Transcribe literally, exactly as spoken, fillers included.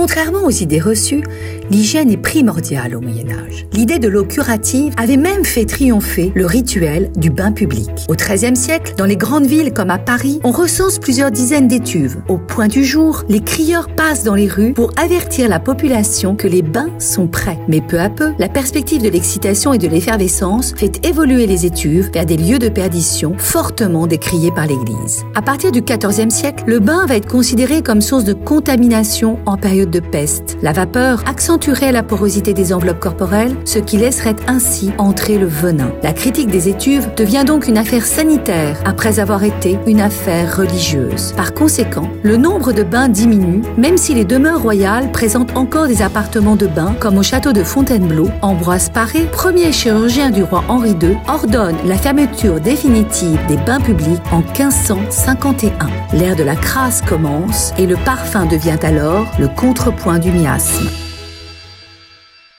Contrairement aux idées reçues, l'hygiène est primordiale au Moyen-Âge. L'idée de l'eau curative avait même fait triompher le rituel du bain public. Au treizième siècle, dans les grandes villes comme à Paris, on recense plusieurs dizaines d'étuves. Au point du jour, les crieurs passent dans les rues pour avertir la population que les bains sont prêts. Mais peu à peu, la perspective de l'excitation et de l'effervescence fait évoluer les étuves vers des lieux de perdition fortement décriés par l'Église. À partir du quatorzième siècle, le bain va être considéré comme source de contamination en période de peste. La vapeur accentuerait la porosité des enveloppes corporelles, ce qui laisserait ainsi entrer le venin. La critique des étuves devient donc une affaire sanitaire après avoir été une affaire religieuse. Par conséquent, le nombre de bains diminue, même si les demeures royales présentent encore des appartements de bains, comme au château de Fontainebleau. Ambroise Paré, premier chirurgien du roi Henri deux, ordonne la fermeture définitive des bains publics en quinze cent cinquante et un. L'ère de la crasse commence et le parfum devient alors le contrepoint du miasme.